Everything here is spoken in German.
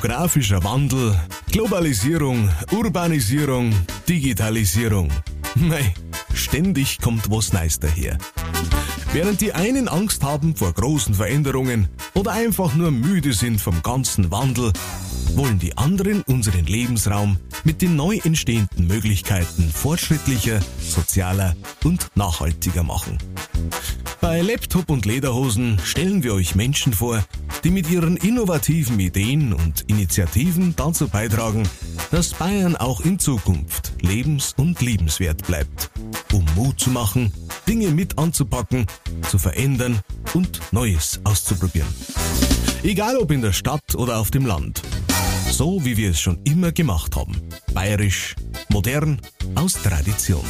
demografischer Wandel, Globalisierung, Urbanisierung, Digitalisierung. Mei, ständig kommt was Neues daher. Während die einen Angst haben vor großen Veränderungen oder einfach nur müde sind vom ganzen Wandel, wollen die anderen unseren Lebensraum mit den neu entstehenden Möglichkeiten fortschrittlicher, sozialer und nachhaltiger machen. Bei Laptop und Lederhosen stellen wir euch Menschen vor, die mit ihren innovativen Ideen und Initiativen dazu beitragen, dass Bayern auch in Zukunft lebens- und liebenswert bleibt, um Mut zu machen, Dinge mit anzupacken, zu verändern und Neues auszuprobieren. Egal ob in der Stadt oder auf dem Land. So wie wir es schon immer gemacht haben. Bayrisch, modern, aus Tradition.